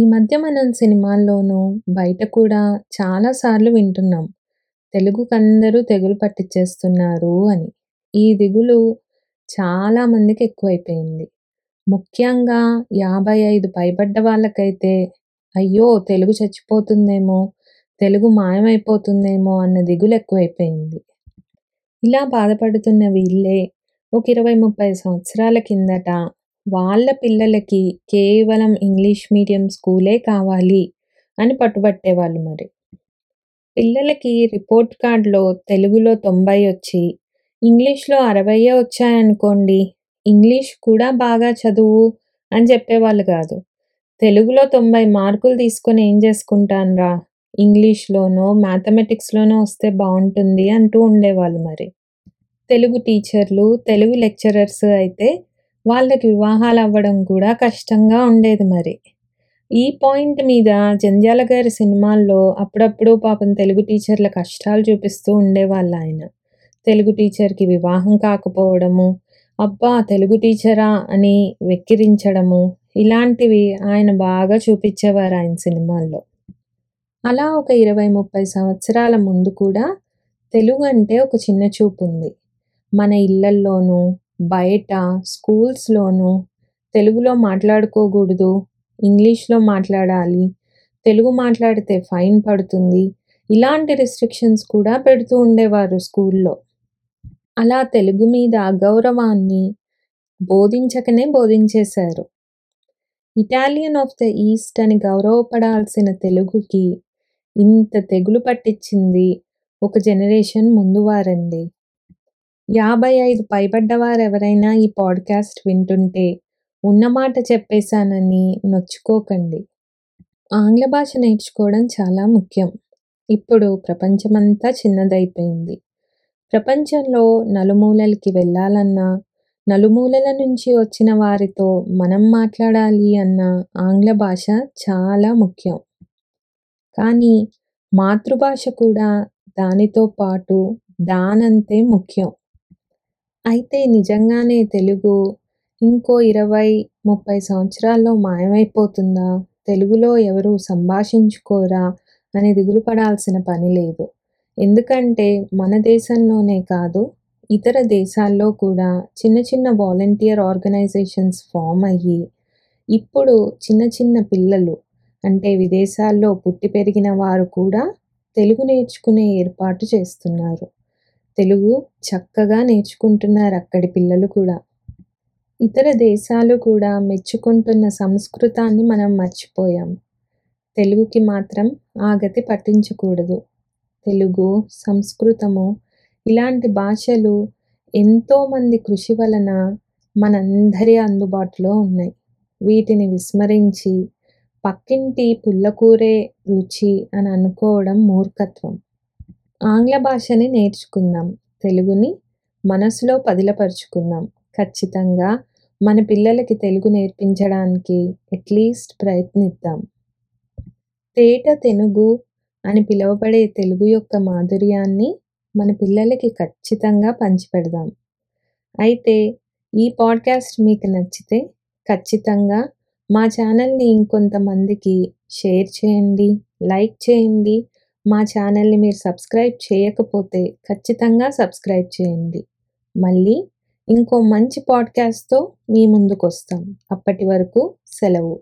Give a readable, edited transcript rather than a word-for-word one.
ఈ మధ్య మనం సినిమాల్లోనూ బయట కూడా చాలా సార్లు వింటున్నాం, తెలుగుకు అందరూ తెగులు పట్టించేస్తున్నారు అని. ఈ దిగులు చాలా మందికి ఎక్కువైపోయింది. ముఖ్యంగా 55 పైబడ్డ వాళ్ళకైతే అయ్యో తెలుగు చచ్చిపోతుందేమో, తెలుగు మాయమైపోతుందేమో అన్న దిగులు ఎక్కువైపోయింది. ఇలా బాధపడుతున్న వీళ్ళే ఒక 20-30 సంవత్సరాల కిందట వాళ్ళ పిల్లలకి కేవలం ఇంగ్లీష్ మీడియం స్కూలే కావాలి అని పట్టుబట్టేవాళ్ళు. మరి పిల్లలకి రిపోర్ట్ కార్డులో తెలుగులో 90 వచ్చి ఇంగ్లీష్లో 60 వచ్చాయనుకోండి, ఇంగ్లీష్ కూడా బాగా చదువు అని చెప్పేవాళ్ళు కాదు. తెలుగులో 90 మార్కులు తీసుకొని ఏం చేసుకుంటానురా, ఇంగ్లీష్లోనో మ్యాథమెటిక్స్లోనో వస్తే బాగుంటుంది అంటూ ఉండేవాళ్ళు. మరి తెలుగు టీచర్లు, తెలుగు లెక్చరర్స్ అయితే వాళ్ళకి వివాహాలు అవ్వడం కూడా కష్టంగా ఉండేది. మరి ఈ పాయింట్ మీద జంధ్యాల గారి సినిమాల్లో అప్పుడప్పుడు పాపం తెలుగు టీచర్ల కష్టాలు చూపిస్తూ ఉండేవాళ్ళు. ఆయన తెలుగు టీచర్కి వివాహం కాకపోవడము, అబ్బా తెలుగు టీచరా అని వెక్కిరించడము, ఇలాంటివి ఆయన బాగా చూపించేవారు ఆయన సినిమాల్లో. అలా ఒక 20-30 సంవత్సరాల ముందు కూడా తెలుగు అంటే ఒక చిన్న చూపు ఉంది. మన ఇళ్ళల్లోనూ, బయట స్కూల్స్లోనూ తెలుగులో మాట్లాడుకోకూడదు, ఇంగ్లీష్లో మాట్లాడాలి, తెలుగు మాట్లాడితే ఫైన్ పడుతుంది, ఇలాంటి రిస్ట్రిక్షన్స్ కూడా పెడుతూ ఉండేవారు స్కూల్లో. అలా తెలుగు మీద అగౌరవాన్ని బోధించకనే బోధించేశారు. ఇటాలియన్ ఆఫ్ ద ఈస్ట్ అని గౌరవపడాల్సిన తెలుగుకి ఇంత తెగులు పట్టించింది ఒక జనరేషన్ ముందు వారండి. 55 పైబడ్డవారు ఎవరైనా ఈ పాడ్కాస్ట్ వింటుంటే ఉన్నమాట చెప్పేశానని నొచ్చుకోకండి. ఆంగ్ల భాష నేర్చుకోవడం చాలా ముఖ్యం. ఇప్పుడు ప్రపంచమంతా చిన్నదైపోయింది. ప్రపంచంలో నలుమూలలకి వెళ్ళాలన్నా, నలుమూలల నుంచి వచ్చిన వారితో మనం మాట్లాడాలి అన్న ఆంగ్ల భాష చాలా ముఖ్యం. కానీ మాతృభాష కూడా దానితో పాటు దానంతే ముఖ్యం. అయితే నిజంగానే తెలుగు ఇంకో 20-30 సంవత్సరాల్లో మాయమైపోతుందా, తెలుగులో ఎవరు సంభాషించుకోరా అని దిగులు పడాల్సిన పని లేదు. ఎందుకంటే మన దేశంలోనే కాదు, ఇతర దేశాల్లో కూడా చిన్న చిన్న వాలంటీర్ ఆర్గనైజేషన్స్ ఫామ్ అయ్యి ఇప్పుడు చిన్న చిన్న పిల్లలు, అంటే విదేశాల్లో పుట్టి పెరిగిన వారు కూడా తెలుగు నేర్చుకునే ఏర్పాటు చేస్తున్నారు. తెలుగు చక్కగా నేర్చుకుంటున్నారు అక్కడి పిల్లలు కూడా. ఇతర దేశాలు కూడా మెచ్చుకుంటున్న సంస్కృతాన్ని మనం మర్చిపోయాం. తెలుగుకి మాత్రం ఆ గతి పట్టించకూడదు. తెలుగు, సంస్కృతము ఇలాంటి భాషలు ఎంతోమంది కృషి వలన మనందరి అందుబాటులో ఉన్నాయి. వీటిని విస్మరించి పక్కింటి పుల్లకూరే రుచి అని అనుకోవడం మూర్ఖత్వం. ఆంగ్ల భాషని నేర్చుకుందాం, తెలుగుని మనసులో పదిలపరుచుకుందాం. ఖచ్చితంగా మన పిల్లలకి తెలుగు నేర్పించడానికి అట్లీస్ట్ ప్రయత్నిద్దాం. తేట తెలుగు అని పిలువబడే తెలుగు యొక్క మాధుర్యాన్ని మన పిల్లలకి ఖచ్చితంగా పంచిపెడదాం. అయితే ఈ పాడ్కాస్ట్ మీకు నచ్చితే ఖచ్చితంగా మా ఛానల్ని ఇంకొంతమందికి షేర్ చేయండి, లైక్ చేయండి. మా ఛానల్ని మీరు సబ్స్క్రైబ్ చేయకపోతే ఖచ్చితంగా సబ్స్క్రైబ్ చేయండి. మళ్ళీ ఇంకో మంచి పాడ్కాస్ట్తో మీ ముందుకు వస్తాం. అప్పటి వరకు సెలవు.